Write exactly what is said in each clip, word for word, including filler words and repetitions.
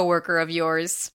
Worker of yours.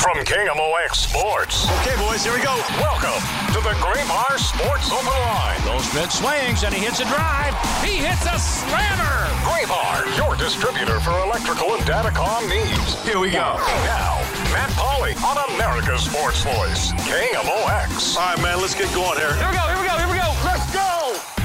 From K M O X Sports. Okay, boys, here we go. Welcome to the Graybar Sports Open Line. Goldsmith swings, and he hits a drive. He hits a slammer. Graybar, your distributor for electrical and datacom needs. Here we go. Now, Matt Pauley on America's Sports Voice, K M O X. All right, man, let's get going here. Here we go, here we go, here we go. Let's go.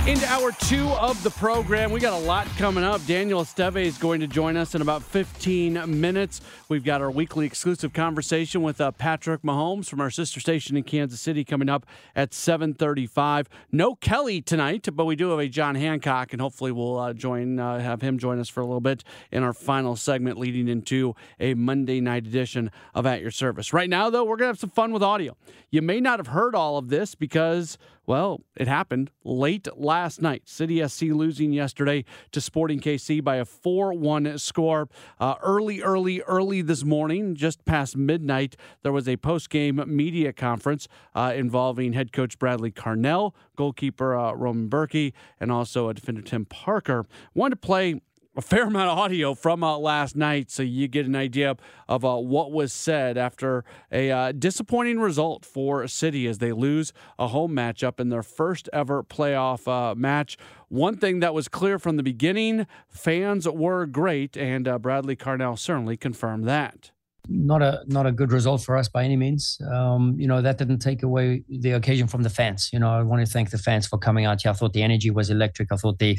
Into hour two of the program, we got a lot coming up. Daniel Esteve is going to join us in about fifteen minutes. We've got our weekly exclusive conversation with uh, Patrick Mahomes from our sister station in Kansas City coming up at seven thirty-five. No Kelly tonight, but we do have a John Hancock, and hopefully we'll uh, join, uh, have him join us for a little bit in our final segment leading into a Monday night edition of At Your Service. Right now, though, we're going to have some fun with audio. You may not have heard all of this because, well, it happened late last night. City S C losing yesterday to Sporting K C by a four one score. Uh, early, early, early this morning, just past midnight, there was a post-game media conference uh, involving head coach Bradley Carnell, goalkeeper uh, Roman Burki, and also a defender Tim Parker. Wanted to play a fair amount of audio from uh, last night, so you get an idea of uh, what was said after a uh, disappointing result for City as they lose a home matchup in their first ever playoff uh, match. One thing that was clear from the beginning, fans were great, and uh, Bradley Carnell certainly confirmed that. Not a not a good result for us by any means. Um, you know, that didn't take away the occasion from the fans. You know, I want to thank the fans for coming out here. I thought the energy was electric. I thought the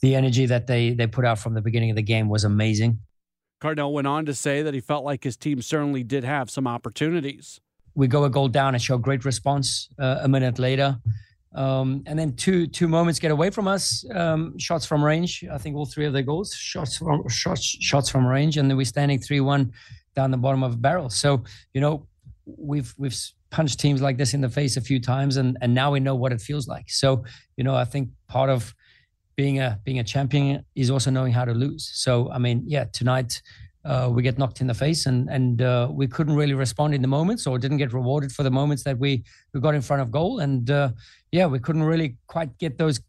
The energy that they they put out from the beginning of the game was amazing. Carnell went on to say that he felt like his team certainly did have some opportunities. We go a goal down and show great response uh, a minute later. Um, and then two two moments get away from us, um, shots from range. I think all three of the goals, shots from, shots, shots from range. And then we're standing three one down the bottom of a barrel. So, you know, we've we've punched teams like this in the face a few times, and, and now we know what it feels like. So, you know, I think part of Being a being a champion is also knowing how to lose. So, I mean, yeah, tonight uh, we get knocked in the face and and uh, we couldn't really respond in the moments, or didn't get rewarded for the moments that we, we got in front of goal. And, uh, yeah, we couldn't really quite get those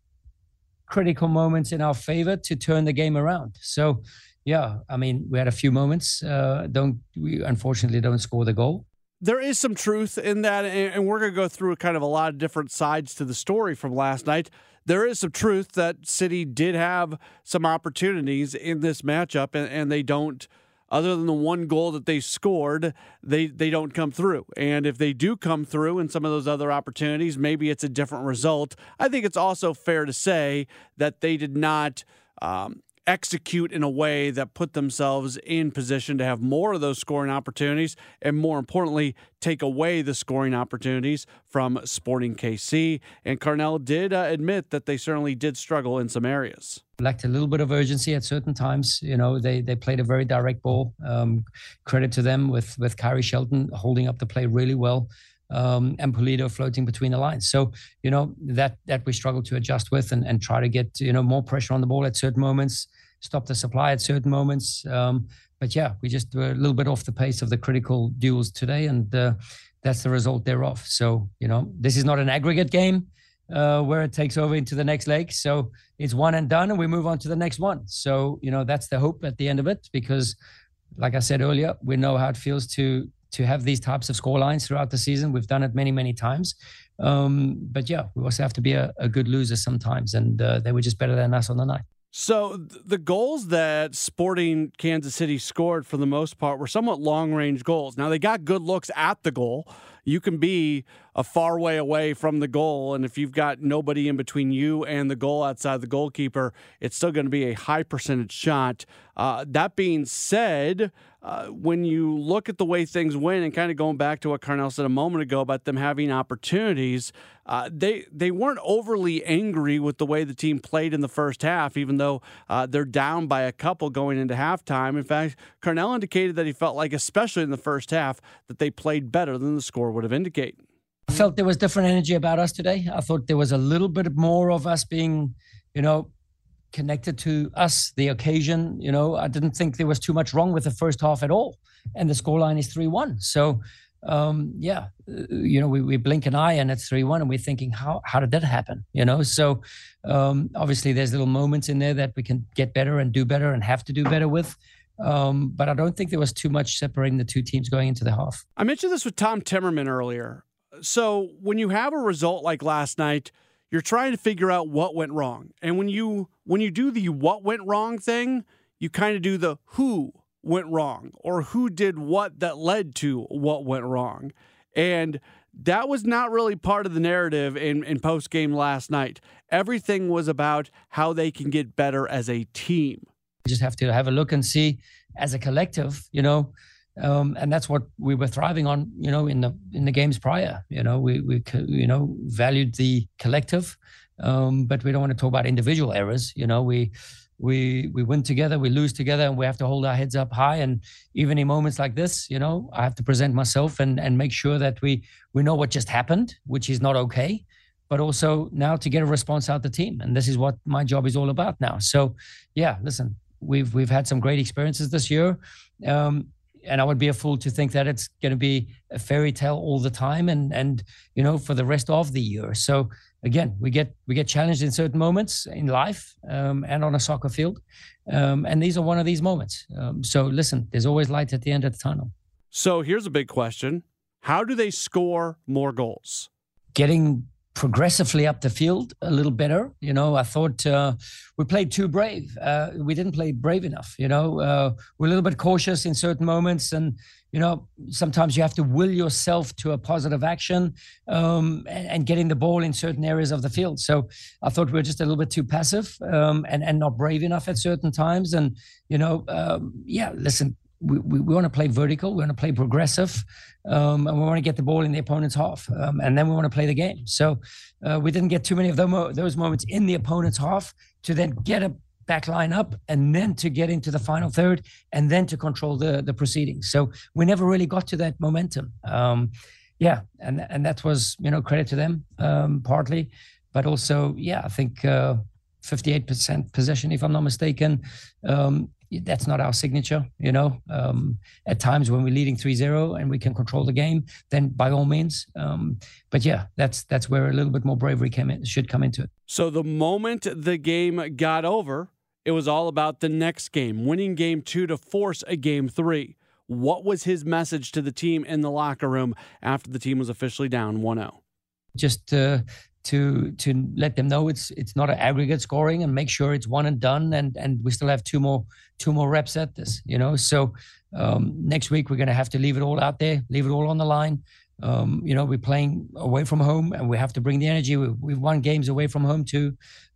critical moments in our favor to turn the game around. So, yeah, I mean, we had a few moments. Uh, don't we unfortunately don't score the goal. There is some truth in that, and we're going to go through kind of a lot of different sides to the story from last night. There is some truth that City did have some opportunities in this matchup, and, and they don't, other than the one goal that they scored, they, they don't come through. And if they do come through in some of those other opportunities, maybe it's a different result. I think it's also fair to say that they did not um, – execute in a way that put themselves in position to have more of those scoring opportunities, and more importantly, take away the scoring opportunities from Sporting K C. And Carnell did uh, admit that they certainly did struggle in some areas. Lacked a little bit of urgency at certain times. You know, they they played a very direct ball. Um, credit to them with, with Kyrie Shelton holding up the play really well. Um, and Pulido floating between the lines. So, you know, that that we struggle to adjust with and, and try to get, you know, more pressure on the ball at certain moments, stop the supply at certain moments. Um, but, yeah, we just were a little bit off the pace of the critical duels today, and uh, that's the result thereof. So, you know, this is not an aggregate game uh, where it takes over into the next leg. So it's one and done, and we move on to the next one. So, you know, that's the hope at the end of it, because, like I said earlier, we know how it feels to to have these types of score lines throughout the season. We've done it many, many times. Um, but yeah, we also have to be a, a good loser sometimes. And uh, they were just better than us on the night. So the goals that Sporting Kansas City scored for the most part were somewhat long-range goals. Now, they got good looks at the goal. You can be a far way away from the goal, and if you've got nobody in between you and the goal outside the goalkeeper, it's still going to be a high percentage shot. Uh, that being said, uh, when you look at the way things went, and kind of going back to what Carnell said a moment ago about them having opportunities, uh, they, they weren't overly angry with the way the team played in the first half, even though uh, they're down by a couple going into halftime. In fact, Carnell indicated that he felt like, especially in the first half, that they played better than the score would have indicated. I felt there was different energy about us today. I thought there was a little bit more of us being, you know, connected to us, the occasion. You know, I didn't think there was too much wrong with the first half at all. And the scoreline is three one. So, um, yeah, you know, we, we blink an eye and it's three one and we're thinking, how how did that happen? You know, so um, obviously there's little moments in there that we can get better and do better and have to do better with. Um, but I don't think there was too much separating the two teams going into the half. I mentioned this with Tom Timmerman earlier. So when you have a result like last night, you're trying to figure out what went wrong. And when you when you do the what went wrong thing, you kind of do the who went wrong or who did what that led to what went wrong. And that was not really part of the narrative in, in post-game last night. Everything was about how they can get better as a team. We just have to have a look and see as a collective, you know, um, and that's what we were thriving on, you know, in the in the games prior. You know, we, we you know, valued the collective, um, but we don't want to talk about individual errors. You know, we we we win together, we lose together, and we have to hold our heads up high. And even in moments like this, you know, I have to present myself and, and make sure that we, we know what just happened, which is not okay. But also now to get a response out the team. And this is what my job is all about now. So, yeah, listen. We've we've had some great experiences this year, um, and I would be a fool to think that it's going to be a fairy tale all the time, and and you know for the rest of the year. So again, we get we get challenged in certain moments in life um, and on a soccer field, um, and these are one of these moments. Um, so listen, there's always light at the end of the tunnel. So here's a big question: how do they score more goals? Getting progressively up the field a little better. You know, I thought uh, we played too brave. Uh, we didn't play brave enough. You know, uh, we're a little bit cautious in certain moments. And, you know, sometimes you have to will yourself to a positive action um, and, and getting the ball in certain areas of the field. So I thought we were just a little bit too passive um, and, and not brave enough at certain times. And, you know, um, yeah, listen, We, we we want to play vertical. We want to play progressive, um, and we want to get the ball in the opponent's half, um, and then we want to play the game. So uh, we didn't get too many of those moments in the opponent's half to then get a back line up and then to get into the final third and then to control the the proceedings. So we never really got to that momentum. Um, yeah, and and that was, you know, credit to them um, partly, but also yeah, I think uh, fifty-eight percent possession, if I'm not mistaken. Um, That's not our signature, you know. Um, at times when we're leading three zero and we can control the game, then by all means. Um, but yeah, that's that's where a little bit more bravery came in, should come into it. So the moment the game got over, it was all about the next game, winning game two to force a game three. What was his message to the team in the locker room after the team was officially down one oh? Just uh, to to let them know it's it's not an aggregate scoring and make sure it's one and done, and and we still have two more two more reps at this, you know. So um, next week we're going to have to leave it all out there, leave it all on the line. Um, you know, we're playing away from home and we have to bring the energy. We, we've won games away from home too.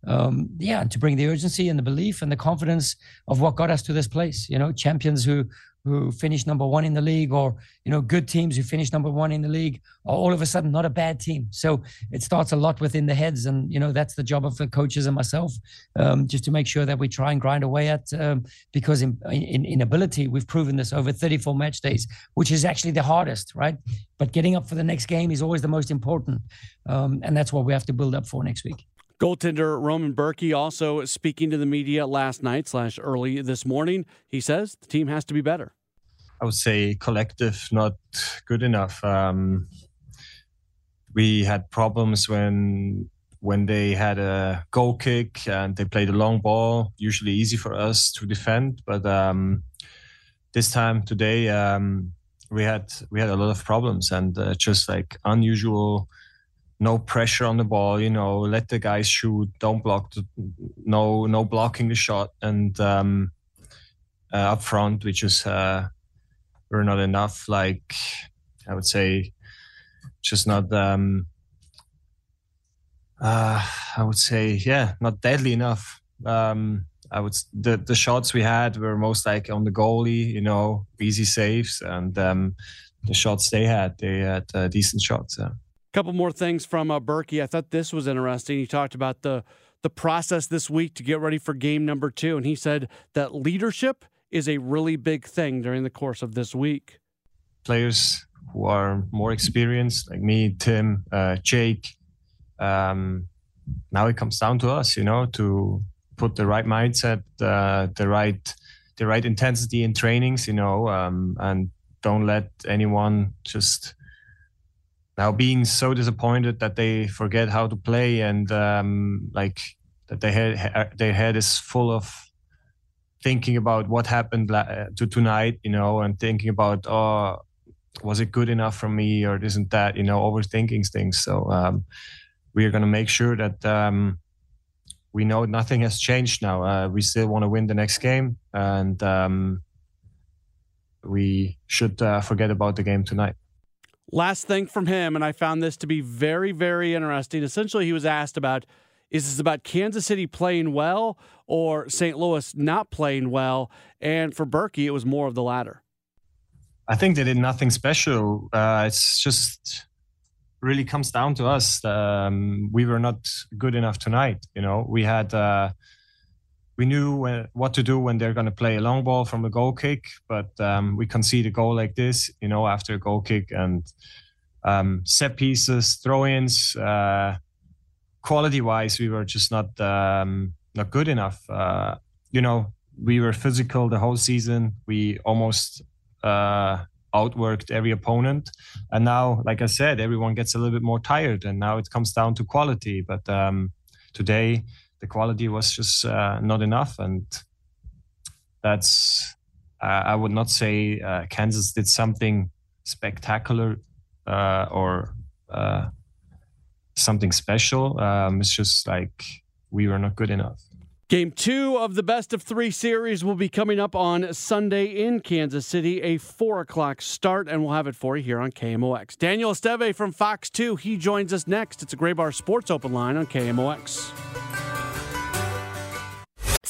Um, yeah, to bring the urgency and the belief and the confidence of what got us to this place, you know, champions who who finished number one in the league, or, you know, good teams who finished number one in the league are all of a sudden not a bad team. So it starts a lot within the heads. And, you know, that's the job of the coaches and myself, um, just to make sure that we try and grind away at, um, because in, in, in ability, we've proven this over thirty-four match days, which is actually the hardest, right? But getting up for the next game is always the most important. Um, and that's what we have to build up for next week. Goaltender Roman Burki also speaking to the media last night slash early this morning. He says the team has to be better. I would say collective, not good enough. Um, we had problems when when they had a goal kick and they played a long ball, usually easy for us to defend. But um, this time today, um, we had we had a lot of problems and uh, just like unusual no pressure on the ball, you know, let the guys shoot, don't block, the, no no blocking the shot. And um, uh, up front, which is uh, we're not enough, like I would say, just not, um, uh, I would say, yeah, not deadly enough. Um, I would the, the shots we had were most like on the goalie, you know, easy saves, and um, the shots they had, they had uh, decent shots. Yeah. Couple more things from uh, Burki. I thought this was interesting. He talked about the the process this week to get ready for game number two, and he said that leadership is a really big thing during the course of this week. Players who are more experienced, like me, Tim, uh, Jake, um, now it comes down to us, you know, to put the right mindset, uh, the right the right intensity in trainings, you know, um, and don't let anyone just... Now being so disappointed that they forget how to play, and um, like that they had, their head is full of thinking about what happened to tonight, you know, and thinking about, oh, was it good enough for me or isn't that, you know, overthinking things. So um, we are going to make sure that um, we know nothing has changed now. Uh, we still want to win the next game, and um, we should uh, forget about the game tonight. Last thing from him, and I found this to be very, very interesting. Essentially, he was asked about, is this about Kansas City playing well or Saint Louis not playing well? And for Burki, it was more of the latter. I think they did nothing special. Uh, it's just really comes down to us. Um, we were not good enough tonight. You know, we had... Uh, We knew what to do when they're going to play a long ball from a goal kick, but um, we concede a goal like this, you know, after a goal kick, and um, set pieces, throw-ins. Uh, quality-wise, we were just not um, not good enough. Uh, you know, we were physical the whole season. We almost uh, outworked every opponent, and now, like I said, everyone gets a little bit more tired, and now it comes down to quality. But um, today. The quality was just uh, not enough, and that's uh, I would not say uh, Kansas did something spectacular uh, or uh, something special. Um, it's just like we were not good enough. Game two of the best of three series will be coming up on Sunday in Kansas City, a four o'clock start, and we'll have it for you here on K M O X. Daniel Esteve from Fox two, he joins us next. It's a Graybar Sports Open Line on K M O X.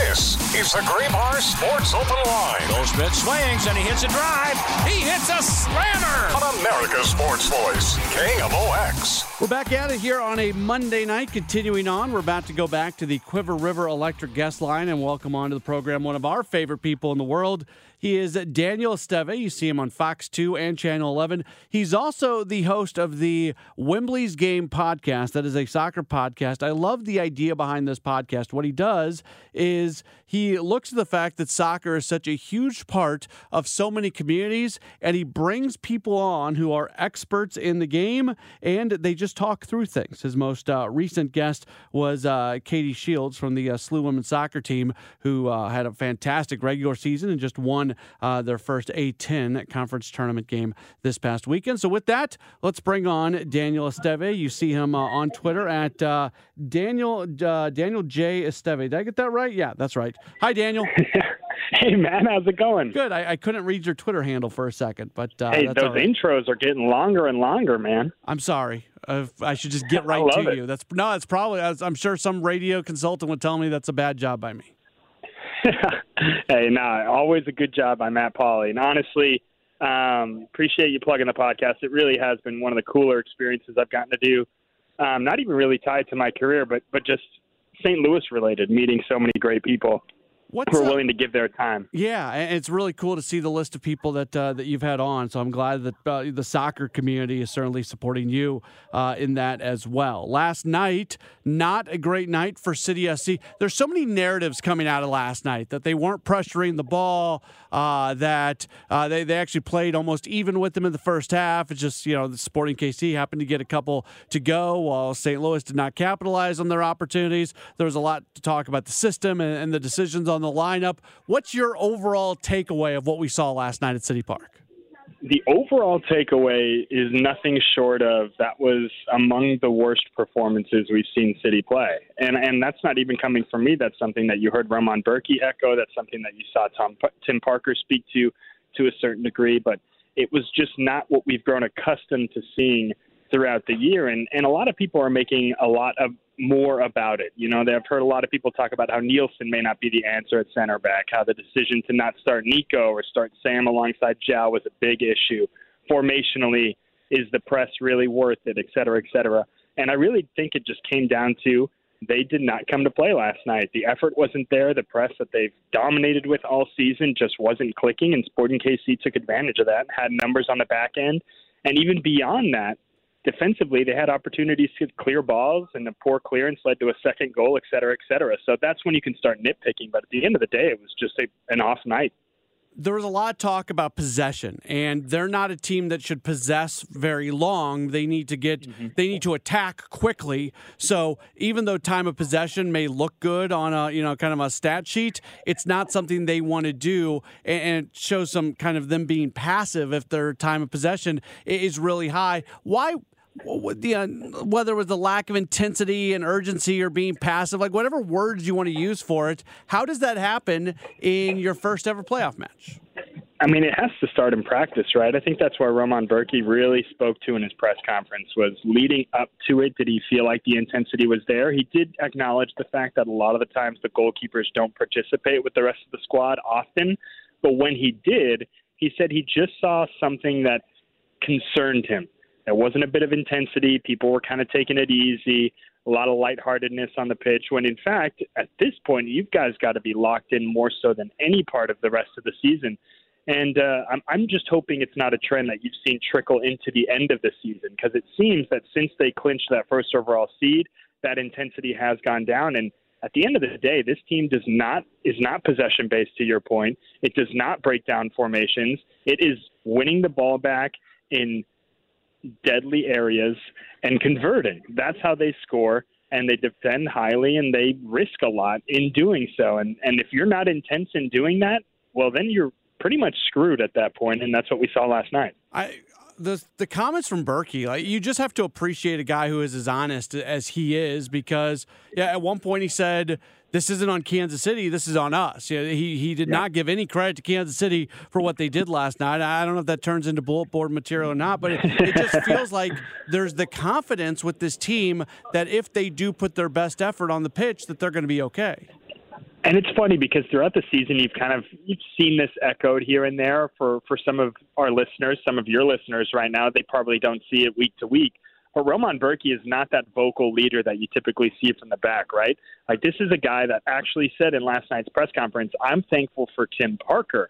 This is the Graybar Sports Open Line. Goldschmidt swings and he hits a drive. He hits a slammer. On America's sports voice, K M O X. We're back at it here on a Monday night. Continuing on, we're about to go back to the Quiver River Electric guest line and welcome onto the program one of our favorite people in the world. He is Daniel Esteve. You see him on Fox two and Channel eleven. He's also the host of the Wembley's Game podcast. That is a soccer podcast. I love the idea behind this podcast. What he does is he looks at the fact that soccer is such a huge part of so many communities, and he brings people on who are experts in the game, and they just talk through things. His most uh, recent guest was uh, Katie Shields from the uh, S L U women's soccer team, who uh, had a fantastic regular season and just won Uh, their first A ten conference tournament game this past weekend. So with that, let's bring on Daniel Esteve. You see him uh, on Twitter at uh, Daniel uh, Daniel J. Esteve. Did I get that right? Yeah, that's right. Hi, Daniel. Hey, man. How's it going? Good. I, I couldn't read your Twitter handle for a second, but uh, hey, that's those all right. Intros are getting longer and longer, man. I'm sorry. Uh, I should just get right to it. You. That's no. That's probably. I'm sure some radio consultant would tell me that's a bad job by me. Hey, nah, always a good job by Matt Pauley. And honestly, um, appreciate you plugging the podcast. It really has been one of the cooler experiences I've gotten to do. Um, not even really tied to my career, but but just Saint Louis related, meeting so many great people. What's who are up? Willing to give their time. Yeah, and it's really cool to see the list of people that uh, that you've had on. So I'm glad that uh, the soccer community is certainly supporting you uh, in that as well. Last night, not a great night for City S C. There's so many narratives coming out of last night that they weren't pressuring the ball, uh, that uh, they, they actually played almost even with them in the first half. It's just, you know, the Sporting K C happened to get a couple to go while Saint Louis did not capitalize on their opportunities. There was a lot to talk about the system and, and the decisions on the lineup. What's your overall takeaway of what we saw last night at City Park? The overall takeaway is nothing short of that was among the worst performances we've seen City play. And and that's not even coming from me. That's something that you heard Roman Burki echo. That's something that you saw Tom, Tim Parker speak to to a certain degree. But it was just not what we've grown accustomed to seeing throughout the year. And, and a lot of people are making a lot of more about it. You know, I've heard a lot of people talk about how Nielsen may not be the answer at center back, how the decision to not start Nico or start Sam alongside Zhao was a big issue. Formationally, is the press really worth it, et cetera, et cetera. And I really think it just came down to they did not come to play last night. The effort wasn't there. The press that they've dominated with all season just wasn't clicking, and Sporting K C took advantage of that, had numbers on the back end. And even beyond that, defensively, they had opportunities to clear balls, and the poor clearance led to a second goal, et cetera, et cetera. So that's when you can start nitpicking. But at the end of the day, it was just a, an off night. There was a lot of talk about possession, and they're not a team that should possess very long. They need to get, mm-hmm. they need to attack quickly. So even though time of possession may look good on a, you know, kind of a stat sheet, it's not something they want to do, and it shows some kind of them being passive if their time of possession is really high. Why? The, uh, whether it was the lack of intensity and urgency or being passive, like whatever words you want to use for it, how does that happen in your first ever playoff match? I mean, it has to start in practice, right? I think that's where Roman Burki really spoke to in his press conference was leading up to it. Did he feel like the intensity was there? He did acknowledge the fact that a lot of the times the goalkeepers don't participate with the rest of the squad often. But when he did, he said he just saw something that concerned him. There wasn't a bit of intensity. People were kind of taking it easy, a lot of lightheartedness on the pitch, when in fact, at this point, you guys got to be locked in more so than any part of the rest of the season. And uh, I'm, I'm just hoping it's not a trend that you've seen trickle into the end of the season, because it seems that since they clinched that first overall seed, that intensity has gone down. And at the end of the day, this team does not is not possession-based, to your point. It does not break down formations. It is winning the ball back in deadly areas and converting. That's how they score. and they defend highly, and they risk a lot in doing so. And, and if you're not intense in doing that, well, then you're pretty much screwed at that point, and that's what we saw last night. I the the comments from Burki, like, you just have to appreciate a guy who is as honest as he is, because yeah, at one point he said, this isn't on Kansas City, this is on us. You know, he he did yeah. not give any credit to Kansas City for what they did last night. I don't know if that turns into bullet board material or not, but it, it just feels like there's the confidence with this team that if they do put their best effort on the pitch, that they're going to be okay. And it's funny because throughout the season, you've kind of you've seen this echoed here and there for, for some of our listeners, some of your listeners right now. They probably don't see it week to week. But Roman Burki is not that vocal leader that you typically see from the back, right? Like, this is a guy that actually said in last night's press conference, I'm thankful for Tim Parker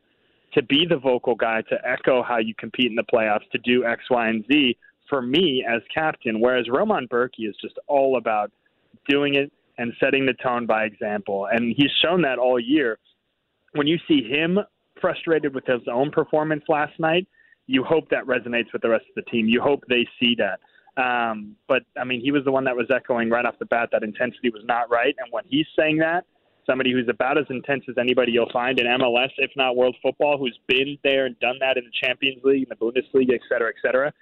to be the vocal guy, to echo how you compete in the playoffs, to do X, Y, and Z for me as captain. Whereas Roman Burki is just all about doing it and setting the tone by example. And he's shown that all year. When you see him frustrated with his own performance last night, you hope that resonates with the rest of the team. You hope they see that. Um, but, I mean, he was the one that was echoing right off the bat that intensity was not right. And when he's saying that, somebody who's about as intense as anybody you'll find in M L S, if not world football, who's been there and done that in the Champions League, in the Bundesliga, et cetera, et cetera,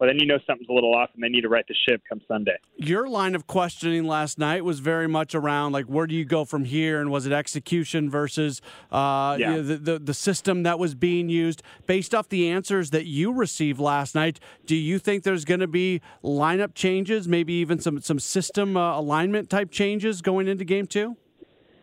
well, then you know something's a little off, and they need to right the ship come Sunday. Your line of questioning last night was very much around, like, where do you go from here, and was it execution versus uh, yeah. you know, the, the, the system that was being used? Based off the answers that you received last night, do you think there's going to be lineup changes, maybe even some, some system uh, alignment type changes going into game two?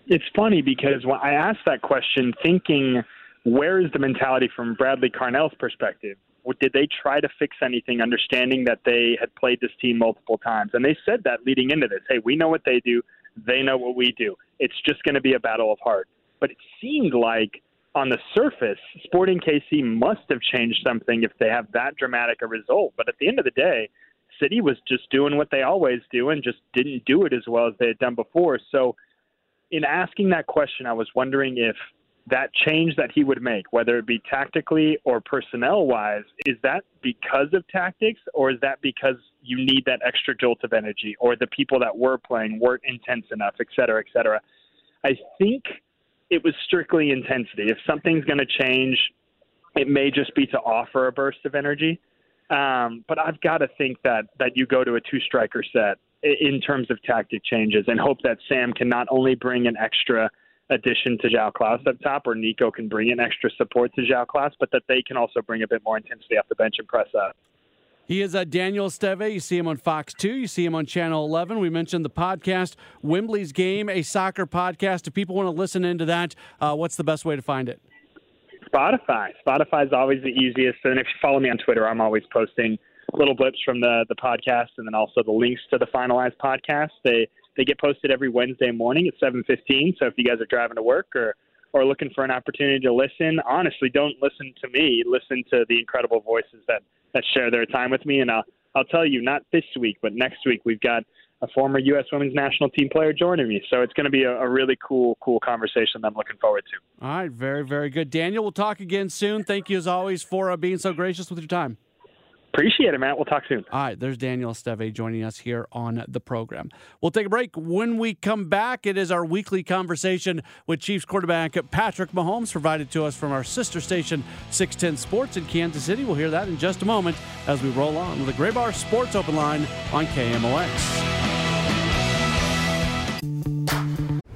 It's funny because when I asked that question thinking, where is the mentality from Bradley Carnell's perspective? Did they try to fix anything, understanding that they had played this team multiple times? And they said that leading into this. Hey, we know what they do. They know what we do. It's just going to be a battle of heart. But it seemed like on the surface, Sporting K C must have changed something if they have that dramatic a result. But at the end of the day, City was just doing what they always do and just didn't do it as well as they had done before. So in asking that question, I was wondering if that change that he would make, whether it be tactically or personnel-wise, is that because of tactics, or is that because you need that extra jolt of energy, or the people that were playing weren't intense enough, et cetera, et cetera? I think it was strictly intensity. If something's going to change, it may just be to offer a burst of energy. Um, but I've got to think that that you go to a two-striker set in terms of tactic changes, and hope that Sam can not only bring an extra addition to João Klaus up top, or Nico can bring an extra support to João Klaus, but that they can also bring a bit more intensity off the bench and press up. He is uh, Daniel Esteve. You see him on Fox two. You see him on Channel eleven. We mentioned the podcast, Wembley's Game, a soccer podcast. If people want to listen into that, uh, what's the best way to find it? Spotify. Spotify is always the easiest. And if you follow me on Twitter, I'm always posting little blips from the, the podcast, and then also the links to the finalized podcast. They they get posted every Wednesday morning at seven fifteen. So if you guys are driving to work or, or looking for an opportunity to listen, honestly, don't listen to me. Listen to the incredible voices that, that share their time with me. And I'll, I'll tell you, not this week, but next week, we've got a former U S women's national team player joining me. So it's going to be a, a really cool, cool conversation that I'm looking forward to. All right. Very, very good. Daniel, we'll talk again soon. Thank you, as always, for uh, being so gracious with your time. Appreciate it, Matt. We'll talk soon. All right, there's Daniel Esteve joining us here on the program. We'll take a break. When we come back, it is our weekly conversation with Chiefs quarterback Patrick Mahomes, provided to us from our sister station, six ten Sports in Kansas City. We'll hear that in just a moment as we roll on with the Graybar Sports Open Line on K M O X.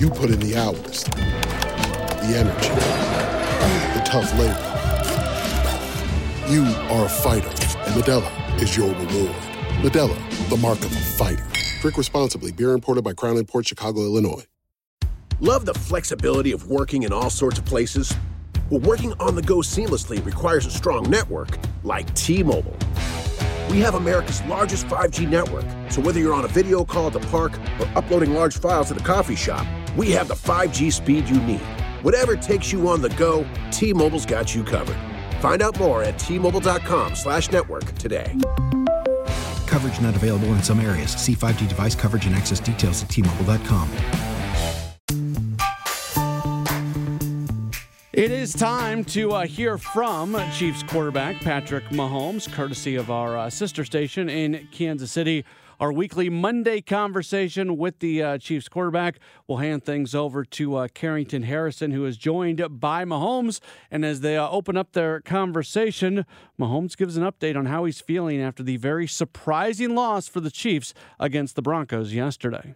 You put in the hours, the energy, the tough labor. You are a fighter, and Modelo is your reward. Modelo, the mark of a fighter. Drink responsibly. Beer imported by Crown Imports, Chicago, Illinois. Love the flexibility of working in all sorts of places? Well, working on the go seamlessly requires a strong network like T-Mobile. We have America's largest five G network, so whether you're on a video call at the park or uploading large files at a coffee shop, we have the five G speed you need. Whatever takes you on the go, T-Mobile's got you covered. Find out more at T Mobile dot com slash network today. Coverage not available in some areas. See five G device coverage and access details at T Mobile dot com. It is time to uh, hear from Chiefs quarterback Patrick Mahomes, courtesy of our uh, sister station in Kansas City. Our weekly Monday conversation with the uh, Chiefs quarterback. We'll hand things over to uh, Carrington Harrison, who is joined by Mahomes. And as they uh, open up their conversation, Mahomes gives an update on how he's feeling after the very surprising loss for the Chiefs against the Broncos yesterday.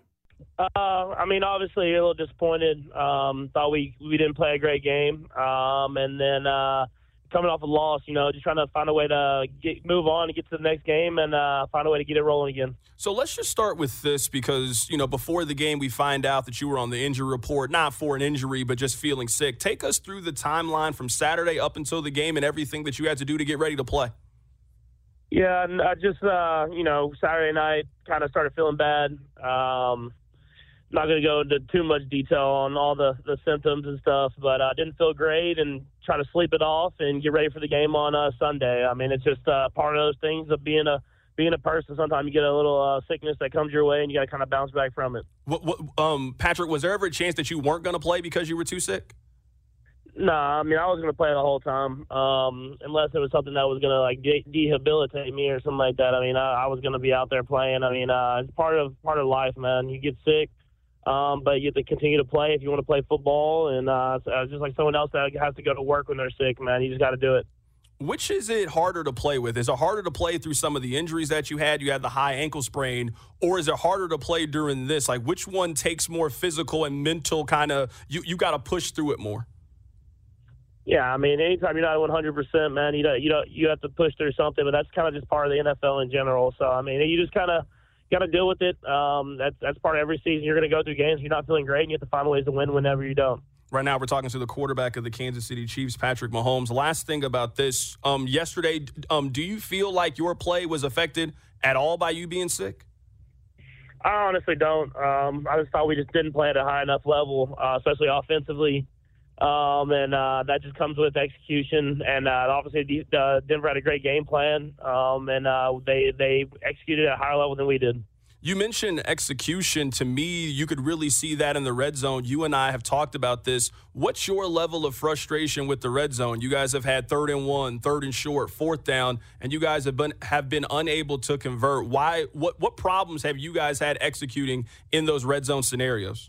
Uh, I mean, obviously, a little disappointed. Um, thought we, we didn't play a great game. Um, and then uh, coming off a loss, you know, just trying to find a way to get, move on and get to the next game and uh, find a way to get it rolling again. So let's just start with this because, you know, before the game, we find out that you were on the injury report, not for an injury, but just feeling sick. Take us through the timeline from Saturday up until the game and everything that you had to do to get ready to play. Yeah, I just, uh, you know, Saturday night kind of started feeling bad. Um Not going to go into too much detail on all the, the symptoms and stuff, but I uh, didn't feel great and try to sleep it off and get ready for the game on uh, Sunday. I mean, it's just uh, part of those things of being a being a person. Sometimes you get a little uh, sickness that comes your way, and you got to kind of bounce back from it. What, what, um, Patrick, was there ever a chance that you weren't going to play because you were too sick? No, nah, I mean, I was going to play the whole time, um, unless it was something that was going to, like, de- debilitate me or something like that. I mean, I, I was going to be out there playing. I mean, uh, it's part of part of life, man. You get sick. Um, but you have to continue to play if you want to play football. And uh, just like someone else that has to go to work when they're sick, man, you just got to do it. Which is it harder to play with? Is it harder to play through some of the injuries that you had? You had the high ankle sprain. Or is it harder to play during this? Like, which one takes more physical and mental kind of – you, you got to push through it more? Yeah, I mean, anytime you're not one hundred percent, man, you don't, you don't, you have to push through something. But that's kind of just part of the N F L in general. So, I mean, you just kind of – got to deal with it. Um, that's that's part of every season. You're going to go through games. You're not feeling great, and you have to find ways to win whenever you don't. Right now, we're talking to the quarterback of the Kansas City Chiefs, Patrick Mahomes. Last thing about this, um, yesterday, um, do you feel like your play was affected at all by you being sick? I honestly don't. Um, I just thought we just didn't play at a high enough level, uh, especially offensively. Um, and uh, that just comes with execution. And uh, obviously, uh, Denver had a great game plan, um, and uh, they they executed at a higher level than we did. You mentioned execution. To me, you could really see that in the red zone. You and I have talked about this. What's your level of frustration with the red zone? You guys have had third and one, third and short, fourth down, and you guys have been have been unable to convert. Why? What what problems have you guys had executing in those red zone scenarios?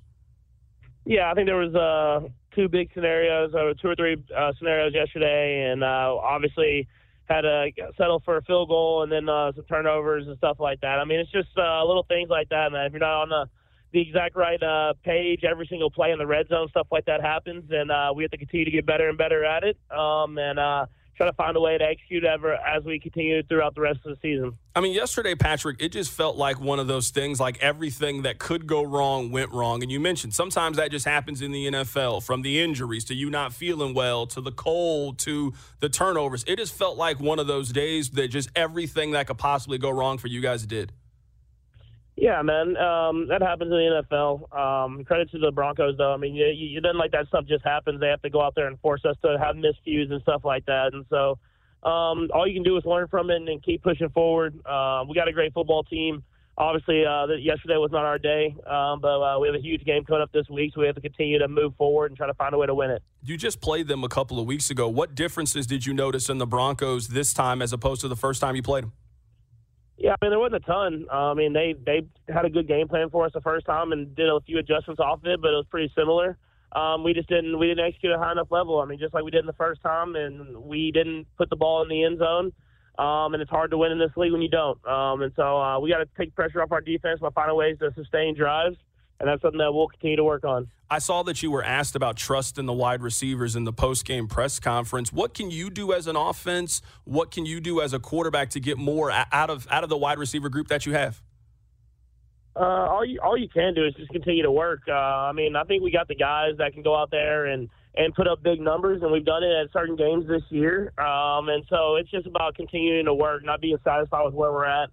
Yeah, I think there was a. Uh, two big scenarios, or two or three uh, scenarios yesterday, and uh, obviously had to settle for a field goal and then uh, some turnovers and stuff like that. I mean, it's just uh, little things like that, man. If you're not on the, the exact right uh, page, every single play in the red zone, stuff like that happens, and uh, we have to continue to get better and better at it um, and uh, try to find a way to execute ever as we continue throughout the rest of the season. I mean, yesterday, Patrick, it just felt like one of those things, like everything that could go wrong went wrong. And you mentioned sometimes that just happens in the N F L, from the injuries to you not feeling well to the cold to the turnovers. It just felt like one of those days that just everything that could possibly go wrong for you guys did. Yeah, man, um, that happens in the N F L. Um, credit to the Broncos, though. I mean, you, you didn't like that stuff just happens. They have to go out there and force us to have miscues and stuff like that. And so um, all you can do is learn from it and, and keep pushing forward. Uh, we got a great football team. Obviously, uh, the, yesterday was not our day, um, but uh, we have a huge game coming up this week, so we have to continue to move forward and try to find a way to win it. You just played them a couple of weeks ago. What differences did you notice in the Broncos this time as opposed to the first time you played them? Yeah, I mean, there wasn't a ton. I mean, they, they had a good game plan for us the first time and did a few adjustments off of it, but it was pretty similar. Um, we just didn't we didn't execute at a high enough level. I mean, just like we did in the first time, and we didn't put the ball in the end zone. Um, and it's hard to win in this league when you don't. Um, and so uh, we got to take pressure off our defense by finding ways to sustain drives, and that's something that we'll continue to work on. I saw that you were asked about trust in the wide receivers in the post-game press conference. What can you do as an offense? What can you do as a quarterback to get more out of out of the wide receiver group that you have? Uh, all you all you can do is just continue to work. Uh, I mean, I think we got the guys that can go out there and, and put up big numbers, and we've done it at certain games this year. Um, and so it's just about continuing to work, not being satisfied with where we're at.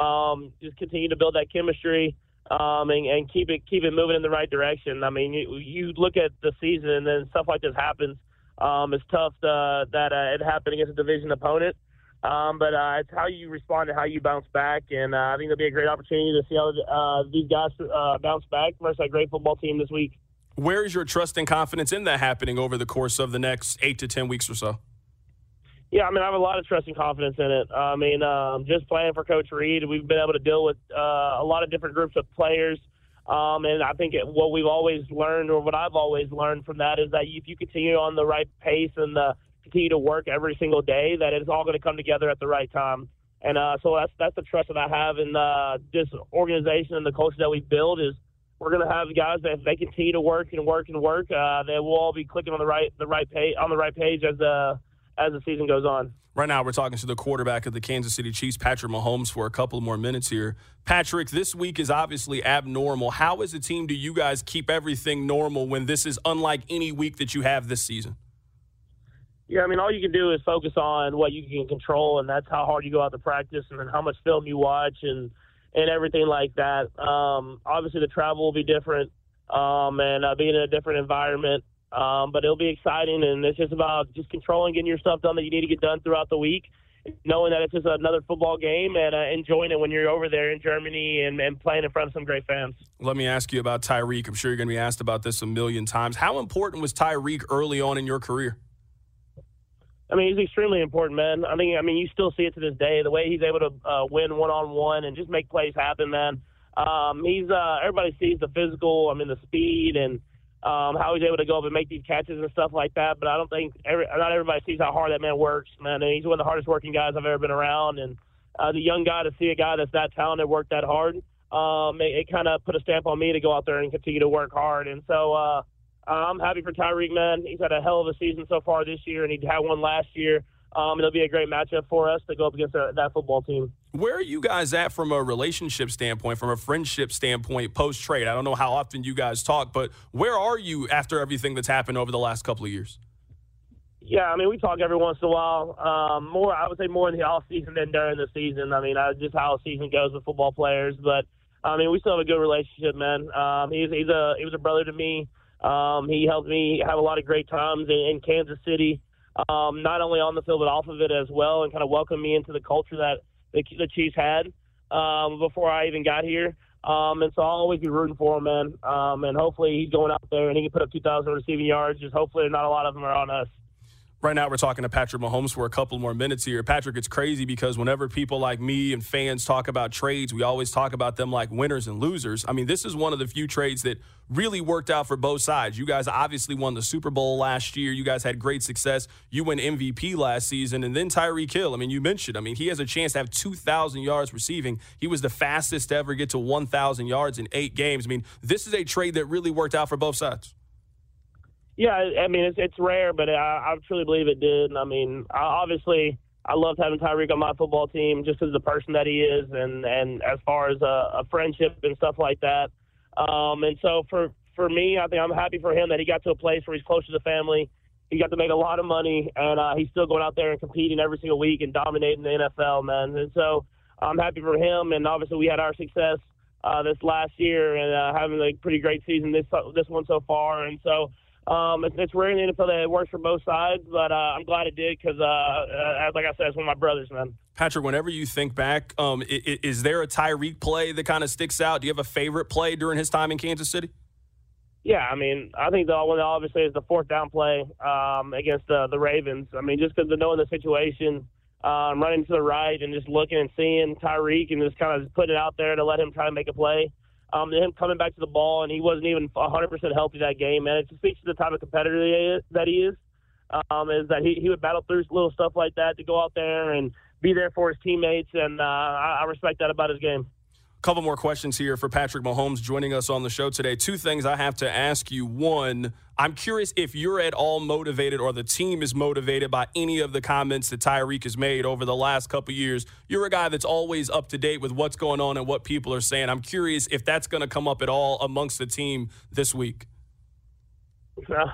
Um, just continue to build that chemistry um, and, and keep it keep it moving in the right direction. I mean, you, you look at the season, and then stuff like this happens. Um, it's tough to, that uh, it happened against a division opponent. Um, but uh, it's how you respond and how you bounce back, and uh, I think it'll be a great opportunity to see how uh, these guys uh, bounce back versus a great football team this week. Where is your trust and confidence in that happening over the course of the next eight to ten weeks or so? Yeah, I mean, I have a lot of trust and confidence in it. I mean, um, just playing for Coach Reed, we've been able to deal with uh, a lot of different groups of players, um, and I think it, what we've always learned, or what I've always learned from that, is that if you continue on the right pace and the continue to work every single day, that it's all going to come together at the right time. And uh, so that's that's the trust that I have in uh, this organization and the culture that we build, is we're going to have guys that if they continue to work and work and work, uh, they will all be clicking on the right the right page on the right page as the as the season goes on. Right now, we're talking to the quarterback of the Kansas City Chiefs, Patrick Mahomes, for a couple more minutes here. Patrick, this week is obviously abnormal. How as a team do you guys keep everything normal when this is unlike any week that you have this season? Yeah, I mean, all you can do is focus on what you can control, and that's how hard you go out to practice, and then how much film you watch, and, and everything like that. Um, obviously, the travel will be different, um, and uh, being in a different environment, um, but it'll be exciting, and it's just about just controlling, getting your stuff done that you need to get done throughout the week, knowing that it's just another football game, and uh, enjoying it when you're over there in Germany and, and playing in front of some great fans. Let me ask you about Tyreek. I'm sure you're going to be asked about this a million times. How important was Tyreek early on in your career? I mean, he's extremely important, man. I mean, I mean, you still see it to this day. The way he's able to uh, win one-on-one and just make plays happen, man. Um, he's uh, everybody sees the physical, I mean, the speed, and um, how he's able to go up and make these catches and stuff like that. But I don't think every, not everybody sees how hard that man works, man. And he's one of the hardest-working guys I've ever been around. And uh, the young guy, to see a guy that's that talented work that hard, um, it, it kind of put a stamp on me to go out there and continue to work hard. And so uh, – I'm happy for Tyreek, man. He's had a hell of a season so far this year, and he had one last year. Um, it'll be a great matchup for us to go up against that, that football team. Where are you guys at from a relationship standpoint, from a friendship standpoint, post-trade? I don't know how often you guys talk, but where are you after everything that's happened over the last couple of years? Yeah, I mean, we talk every once in a while. Um, more, I would say more in the offseason than during the season. I mean, I, just how the season goes with football players. But, I mean, we still have a good relationship, man. Um, he's, he's a, he was a brother to me. Um, he helped me have a lot of great times in, in Kansas City, um, not only on the field but off of it as well, and kind of welcomed me into the culture that the, the Chiefs had um, before I even got here. Um, and so I'll always be rooting for him, man. Um, and hopefully he's going out there and he can put up two thousand receiving yards. Just hopefully not a lot of them are on us. Right now we're talking to Patrick Mahomes for a couple more minutes here. Patrick, it's crazy because whenever people like me and fans talk about trades, we always talk about them like winners and losers. I mean, this is one of the few trades that really worked out for both sides. You guys obviously won the Super Bowl last year. You guys had great success. You won M V P last season. And then Tyreek Hill, I mean, you mentioned, I mean, he has a chance to have two thousand yards receiving. He was the fastest to ever get to one thousand yards in eight games. I mean, this is a trade that really worked out for both sides. Yeah, I mean, it's it's rare, but I, I truly believe it did. I mean, I, obviously, I loved having Tyreek on my football team just as the person that he is, and, and as far as a, a friendship and stuff like that. Um, and so for, for me, I think I'm happy for him that he got to a place where he's close to the family. He got to make a lot of money, and uh, he's still going out there and competing every single week and dominating the N F L, man. And so I'm happy for him, and obviously we had our success uh, this last year, and uh, having a pretty great season this this one so far. And so Um, it's, it's rare in the N F L that it works for both sides, but uh, I'm glad it did because, uh, uh, like I said, it's one of my brothers, man. Patrick, whenever you think back, um, is, is there a Tyreek play that kind of sticks out? Do you have a favorite play during his time in Kansas City? Yeah, I mean, I think the one that obviously is the fourth down play um, against the, the Ravens. I mean, just because of knowing the situation, um, running to the right and just looking and seeing Tyreek and just kind of putting it out there to let him try to make a play. Um, him coming back to the ball, and he wasn't even one hundred percent healthy that game. And it just speaks to the type of competitor he is, that he is, um, is that he, he would battle through little stuff like that to go out there and be there for his teammates, and uh, I, I respect that about his game. A couple more questions here for Patrick Mahomes joining us on the show today. Two things I have to ask you. One, I'm curious if you're at all motivated or the team is motivated by any of the comments that Tyreek has made over the last couple years. You're a guy that's always up to date with what's going on and what people are saying. I'm curious if that's going to come up at all amongst the team this week.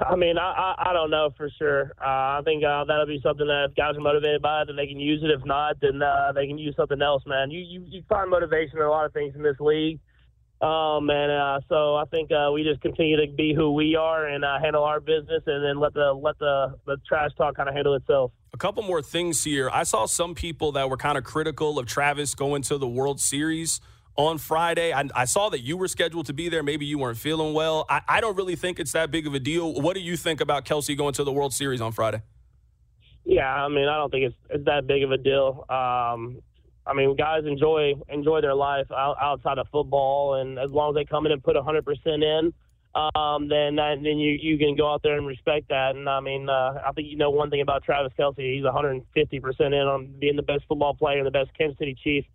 I mean, I, I, I don't know for sure. Uh, I think uh, that'll be something that if guys are motivated by, then they can use it. If not, then uh, they can use something else, man. You, you you find motivation in a lot of things in this league. Um, and uh, so I think uh, we just continue to be who we are and uh, handle our business and then let the let the, the trash talk kind of handle itself. A couple more things here. I saw some people that were kind of critical of Travis going to the World Series on Friday. I, I saw that you were scheduled to be there. Maybe you weren't feeling well. I, I don't really think it's that big of a deal. What do you think about Kelsey going to the World Series on Friday? Yeah, I mean, I don't think it's, it's that big of a deal. Um, I mean, guys enjoy enjoy their life out, outside of football, and as long as they come in and put one hundred percent in, um, then that, then you, you can go out there and respect that. And, I mean, uh, I think you know one thing about Travis Kelsey. He's one hundred fifty percent in on being the best football player, the best Kansas City Chiefs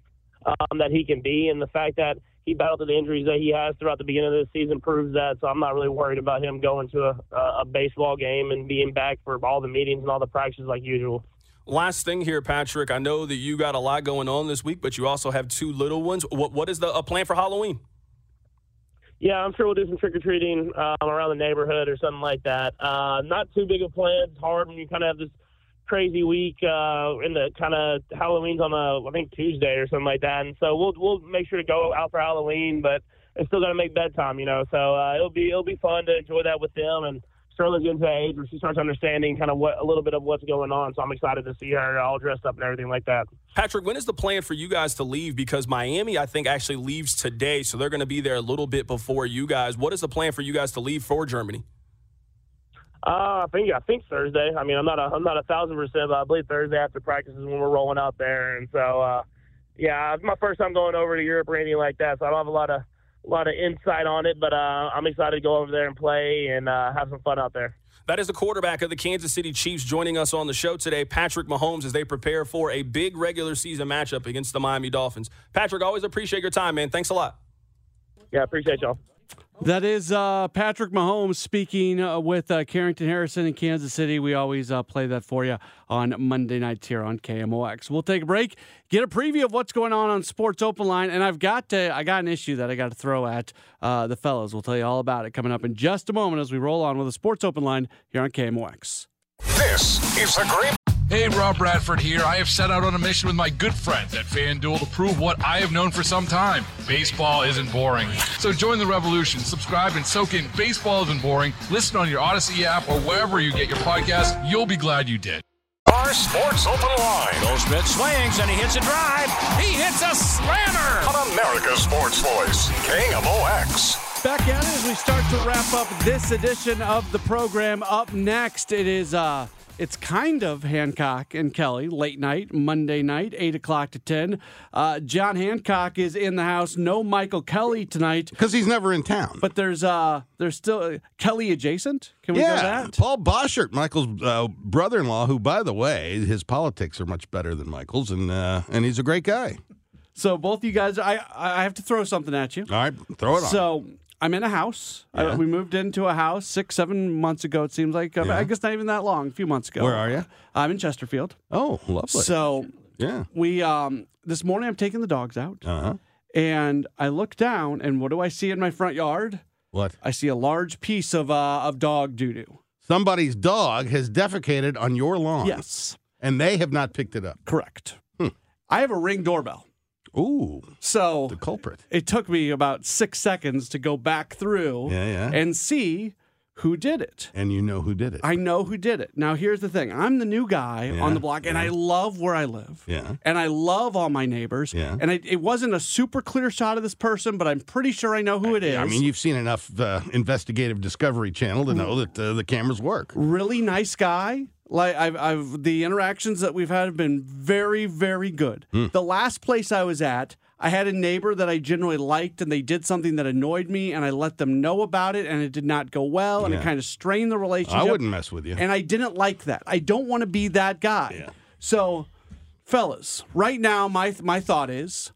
Um, that he can be, and the fact that he battled through the injuries that he has throughout the beginning of the season proves that, so I'm not really worried about him going to a, a baseball game and being back for all the meetings and all the practices like usual. Last thing here, Patrick, I know that you got a lot going on this week, but you also have two little ones. What What is the a plan for Halloween? Yeah, I'm sure we'll do some trick-or-treating um, around the neighborhood or something like that. Uh, not too big of a plan. It's hard when you kind of have this crazy week uh in the kind of Halloween's on a I think Tuesday or something like that, and so we'll we'll make sure to go out for Halloween, but it's still gonna make bedtime, you know, so uh, it'll be it'll be fun to enjoy that with them. And Sterling's getting to the age where she starts understanding kind of what a little bit of what's going on, so I'm excited to see her all dressed up and everything like that. Patrick, when is the plan for you guys to leave? Because Miami, I think, actually leaves today, so they're going to be there a little bit before you guys. What is the plan for you guys to leave for Germany? Uh, I think I think Thursday. I mean, I'm not a, I'm not a thousand percent, but I believe Thursday after practice is when we're rolling out there. And so, uh, yeah, it's my first time going over to Europe or anything like that, so I don't have a lot of a lot of insight on it. But uh, I'm excited to go over there and play and uh, have some fun out there. That is the quarterback of the Kansas City Chiefs joining us on the show today, Patrick Mahomes, as they prepare for a big regular season matchup against the Miami Dolphins. Patrick, always appreciate your time, man. Thanks a lot. Yeah, appreciate y'all. That is uh, Patrick Mahomes speaking uh, with uh, Carrington Harrison in Kansas City. We always uh, play that for you on Monday nights here on K M O X. We'll take a break, get a preview of what's going on on Sports Open Line, and I've got to, I got an issue that I got to throw at uh, the fellas. We'll tell you all about it coming up in just a moment as we roll on with a Sports Open Line here on K M O X. This is the great. Hey, Rob Bradford here. I have set out on a mission with my good friends at FanDuel to prove what I have known for some time. Baseball isn't boring. So join the revolution. Subscribe and soak in Baseball Isn't Boring. Listen on your Odyssey app or wherever you get your podcasts. You'll be glad you did. Our Sports Open Line. Goldschmidt swings and he hits a drive. He hits a slammer. On America's Sports Voice, K M O X. Back at it as we start to wrap up this edition of the program. Up next, it is... uh. It's kind of Hancock and Kelly, late night, Monday night, eight o'clock to ten. Uh, John Hancock is in the house. No Michael Kelly tonight. Because he's never in town. But there's uh, there's still uh, Kelly adjacent. Can we yeah, go that? Paul Boschert, Michael's uh, brother-in-law, who, by the way, his politics are much better than Michael's, and uh, and he's a great guy. So both you guys, I, I have to throw something at you. All right, throw it on. So... I'm in a house. Yeah. Uh, we moved into a house six, seven months ago, it seems like. Uh, yeah. I guess not even that long, a few months ago. Where are you? I'm in Chesterfield. Oh, lovely. So yeah, we um, this morning I'm taking the dogs out, uh-huh. and I look down, and what do I see in my front yard? What? I see a large piece of uh, of dog doo-doo. Somebody's dog has defecated on your lawn. Yes. And they have not picked it up. Correct. Hmm. I have a Ring doorbell. Ooh. So the culprit. It took me about six seconds to go back through yeah, yeah. and see who did it. And you know who did it. I know who did it. Now, here's the thing. I'm the new guy yeah, on the block, and yeah. I love where I live. Yeah. And I love all my neighbors. Yeah. And I, it wasn't a super clear shot of this person, but I'm pretty sure I know who it is. I mean, you've seen enough uh, investigative Discovery Channel to know that uh, the cameras work. Really nice guy. Like I've, I've the interactions that we've had have been very, very good. Mm. The last place I was at, I had a neighbor that I generally liked, and they did something that annoyed me, and I let them know about it, and it did not go well, and yeah. it kind of strained the relationship. I wouldn't mess with you. And I didn't like that. I don't want to be that guy. Yeah. So, fellas, right now my my thought is,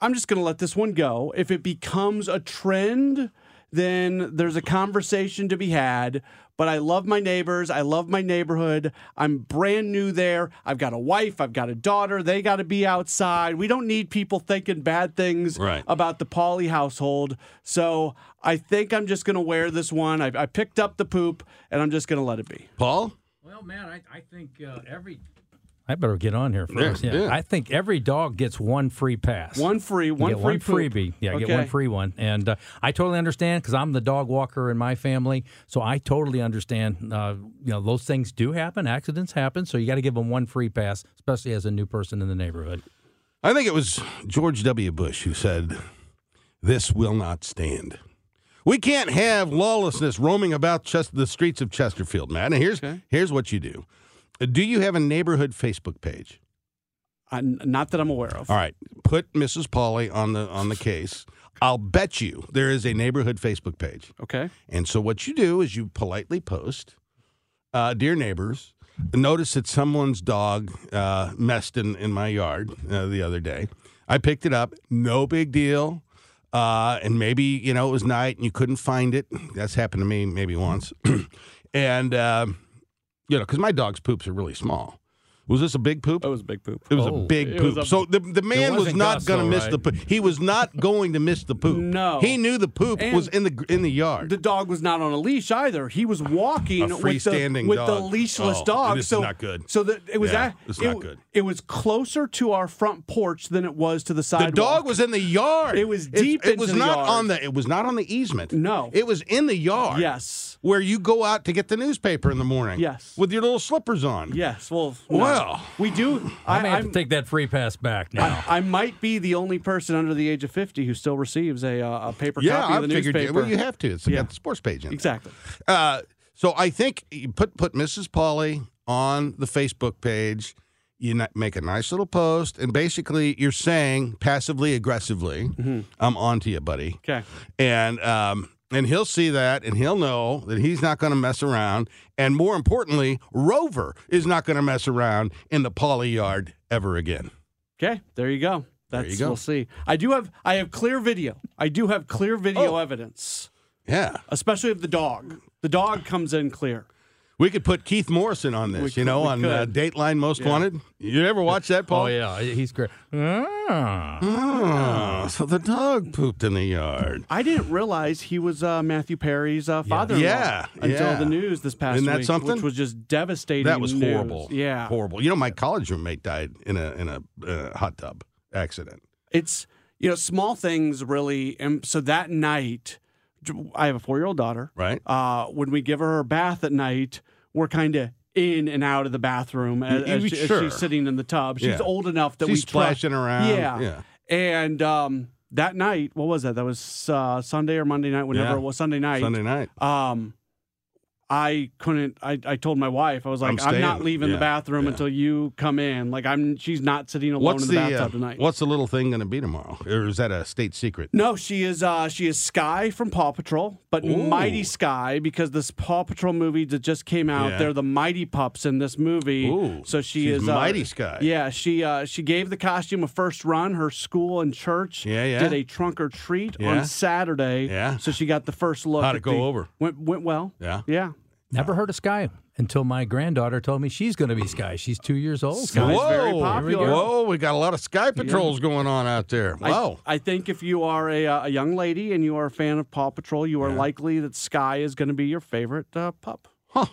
I'm just going to let this one go. If it becomes a trend, then there's a conversation to be had. But I love my neighbors. I love my neighborhood. I'm brand new there. I've got a wife. I've got a daughter. They got to be outside. We don't need people thinking bad things right. about the Pauly household. So I think I'm just going to wear this one. I, I picked up the poop, and I'm just going to let it be. Paul? Well, man, I, I think uh, every... I better get on here first. Yeah, yeah. yeah, I think every dog gets one free pass. One free, one free one freebie. Yeah, okay. Get one free one. And uh, I totally understand because I'm the dog walker in my family, so I totally understand. Uh, you know, those things do happen. Accidents happen, so you got to give them one free pass, especially as a new person in the neighborhood. I think it was George W. Bush who said, "This will not stand. We can't have lawlessness roaming about Chester- the streets of Chesterfield, Matt." And here's okay. here's what you do. Do you have a neighborhood Facebook page? Uh, not that I'm aware of. All right. Put Missus Pauly on the on the case. I'll bet you there is a neighborhood Facebook page. Okay. And so what you do is you politely post, uh, dear neighbors, notice that someone's dog uh, messed in, in my yard uh, the other day. I picked it up. No big deal. Uh, and maybe, you know, it was night and you couldn't find it. That's happened to me maybe once. and... Uh, You know, because my dog's poops are really small. Was this a big poop? It was a big poop. It was oh, a big poop. A, so the the man was not going to miss right. the poop. He was not going to miss the poop. No. He knew the poop and was in the in the yard. The dog was not on a leash either. He was walking with the, with the leashless oh, dog. This so, is not good. So the, it was yeah, at, it's it, not good. It was closer to our front porch than it was to the sidewalk. The dog was in the yard. It was deep it, it into was the not yard. On the it was not on the easement. No. It was in the yard. Yes. Where you go out to get the newspaper in the morning. Yes. With your little slippers on. Yes. Well, no. Well, we do. I, I may have I'm, to take that free pass back now. I, I might be the only person under the age of fifty who still receives a, uh, a paper yeah, copy I've of the figured, newspaper. Well, you have to. It's yeah. got the sports page in it. Exactly. Uh, so I think you put, put Missus Pauly on the Facebook page. You make a nice little post, and basically you're saying passively, aggressively, mm-hmm. I'm on to you, buddy. Okay. And, um, and he'll see that, and he'll know that he's not going to mess around. And more importantly, Rover is not going to mess around in the Pauly yard ever again. Okay, there you go. That's, there you go. We'll see. I do have I have clear video. I do have clear video oh. evidence. Yeah. Especially of the dog. The dog comes in clear. We could put Keith Morrison on this, could, you know, on uh, Dateline Most yeah. Wanted. You ever watch that, Paul? Oh, yeah. He's great. Ah. Ah, so the dog pooped in the yard. I didn't realize he was uh, Matthew Perry's uh, father-in-law yeah. yeah. until yeah. the news this past Isn't that week, something? Which was just devastating. That was news. horrible. Yeah. Horrible. You know, my college roommate died in a, in a uh, hot tub accident. It's, you know, small things really. And so that night... I have a four-year-old daughter. Right. Uh, when we give her a bath at night, we're kind of in and out of the bathroom as, as, she, sure. as she's sitting in the tub. She's yeah. old enough that she's we splashing try. around. Yeah. yeah. And um, that night, what was that? That was uh, Sunday or Monday night, whenever yeah. it was Sunday night. Sunday night. Um, I couldn't. I, I told my wife. I was like, I'm, I'm not leaving yeah. the bathroom yeah. until you come in. Like I'm. She's not sitting alone what's in the, the bathtub uh, tonight. What's the little thing going to be tomorrow? Or is that a state secret? No, she is. Uh, she is Sky from Paw Patrol, but Ooh. Mighty Sky because this Paw Patrol movie that just came out. Yeah. They're the Mighty Pups in this movie. Ooh. So she she's is uh, Mighty Sky. Yeah. She uh, she gave the costume a first run. Her school and church yeah, yeah. did a trunk or treat yeah. on Saturday. Yeah. So she got the first look. How'd it go the, over? Went went well. Yeah. Yeah. Never heard of Sky until my granddaughter told me she's going to be Sky. She's two years old. Sky's Whoa, very popular. We Whoa, we got a lot of Sky Patrols yeah. going on out there. Wow. I, I think if you are a, a young lady and you are a fan of Paw Patrol, you are yeah. likely that Sky is going to be your favorite uh, pup. Huh.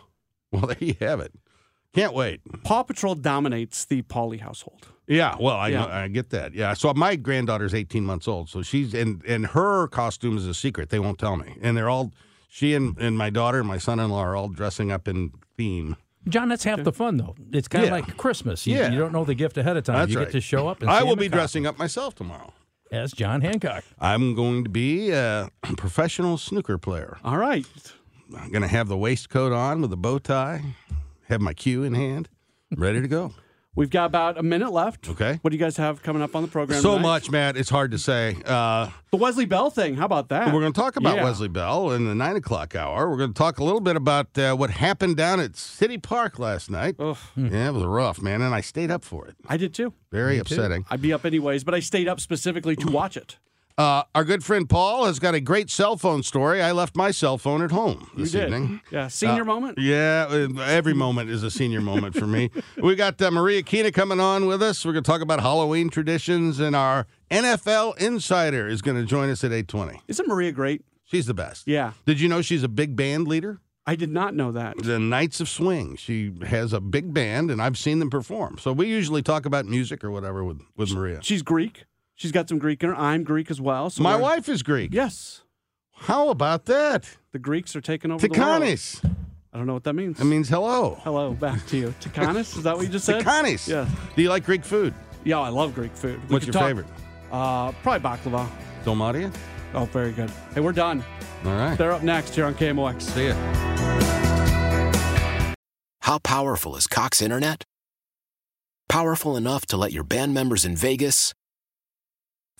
Well, there you have it. Can't wait. Paw Patrol dominates the Pauly household. Yeah, well, I yeah. know, I get that. Yeah, so my granddaughter's eighteen months old, so she's and and her costume is a secret. They won't tell me, and they're all. She and, and my daughter and my son-in-law are all dressing up in theme. John, that's half the fun, though. It's kind of yeah. like Christmas. You, yeah. you don't know the gift ahead of time. That's you right. get to show up and I see will be dressing up myself tomorrow. As John Hancock. I'm going to be a professional snooker player. All right. I'm going to have the waistcoat on with a bow tie. have my cue in hand. I'm ready to go. We've got about a minute left. Okay. What do you guys have coming up on the program So tonight? Much, Matt. It's hard to say. Uh, the Wesley Bell thing. How about that? We're going to talk about yeah. Wesley Bell in the nine o'clock hour. We're going to talk a little bit about uh, what happened down at City Park last night. Ugh. Yeah, it was rough, man, and I stayed up for it. I did, too. Very Me upsetting. Too. I'd be up anyways, but I stayed up specifically to watch it. Uh, our good friend Paul has got a great cell phone story. I left my cell phone at home this evening. Yeah, senior uh, moment? Yeah, every moment is a senior moment for me. We got uh, Maria Kina coming on with us. We're going to talk about Halloween traditions, and our N F L insider is going to join us at eight twenty. Isn't Maria great? She's the best. Yeah. Did you know she's a big band leader? I did not know that. The Knights of Swing. She has a big band, and I've seen them perform. So we usually talk about music or whatever with, with she, Maria. She's Greek. She's got some Greek in her. I'm Greek as well. So my wife is Greek. Yes. How about that? The Greeks are taking over Tikanis. The world. I don't know what that means. It means hello. Hello. Back to you. Tikanis? Is that what you just said? Tikanis. Yeah. Do you like Greek food? Yeah, I love Greek food. We What's your talk, favorite? Uh, probably baklava. Dolmaria? Oh, very good. Hey, we're done. All right. They're up next here on K M O X. See ya. How powerful is Cox Internet? Powerful enough to let your band members in Vegas,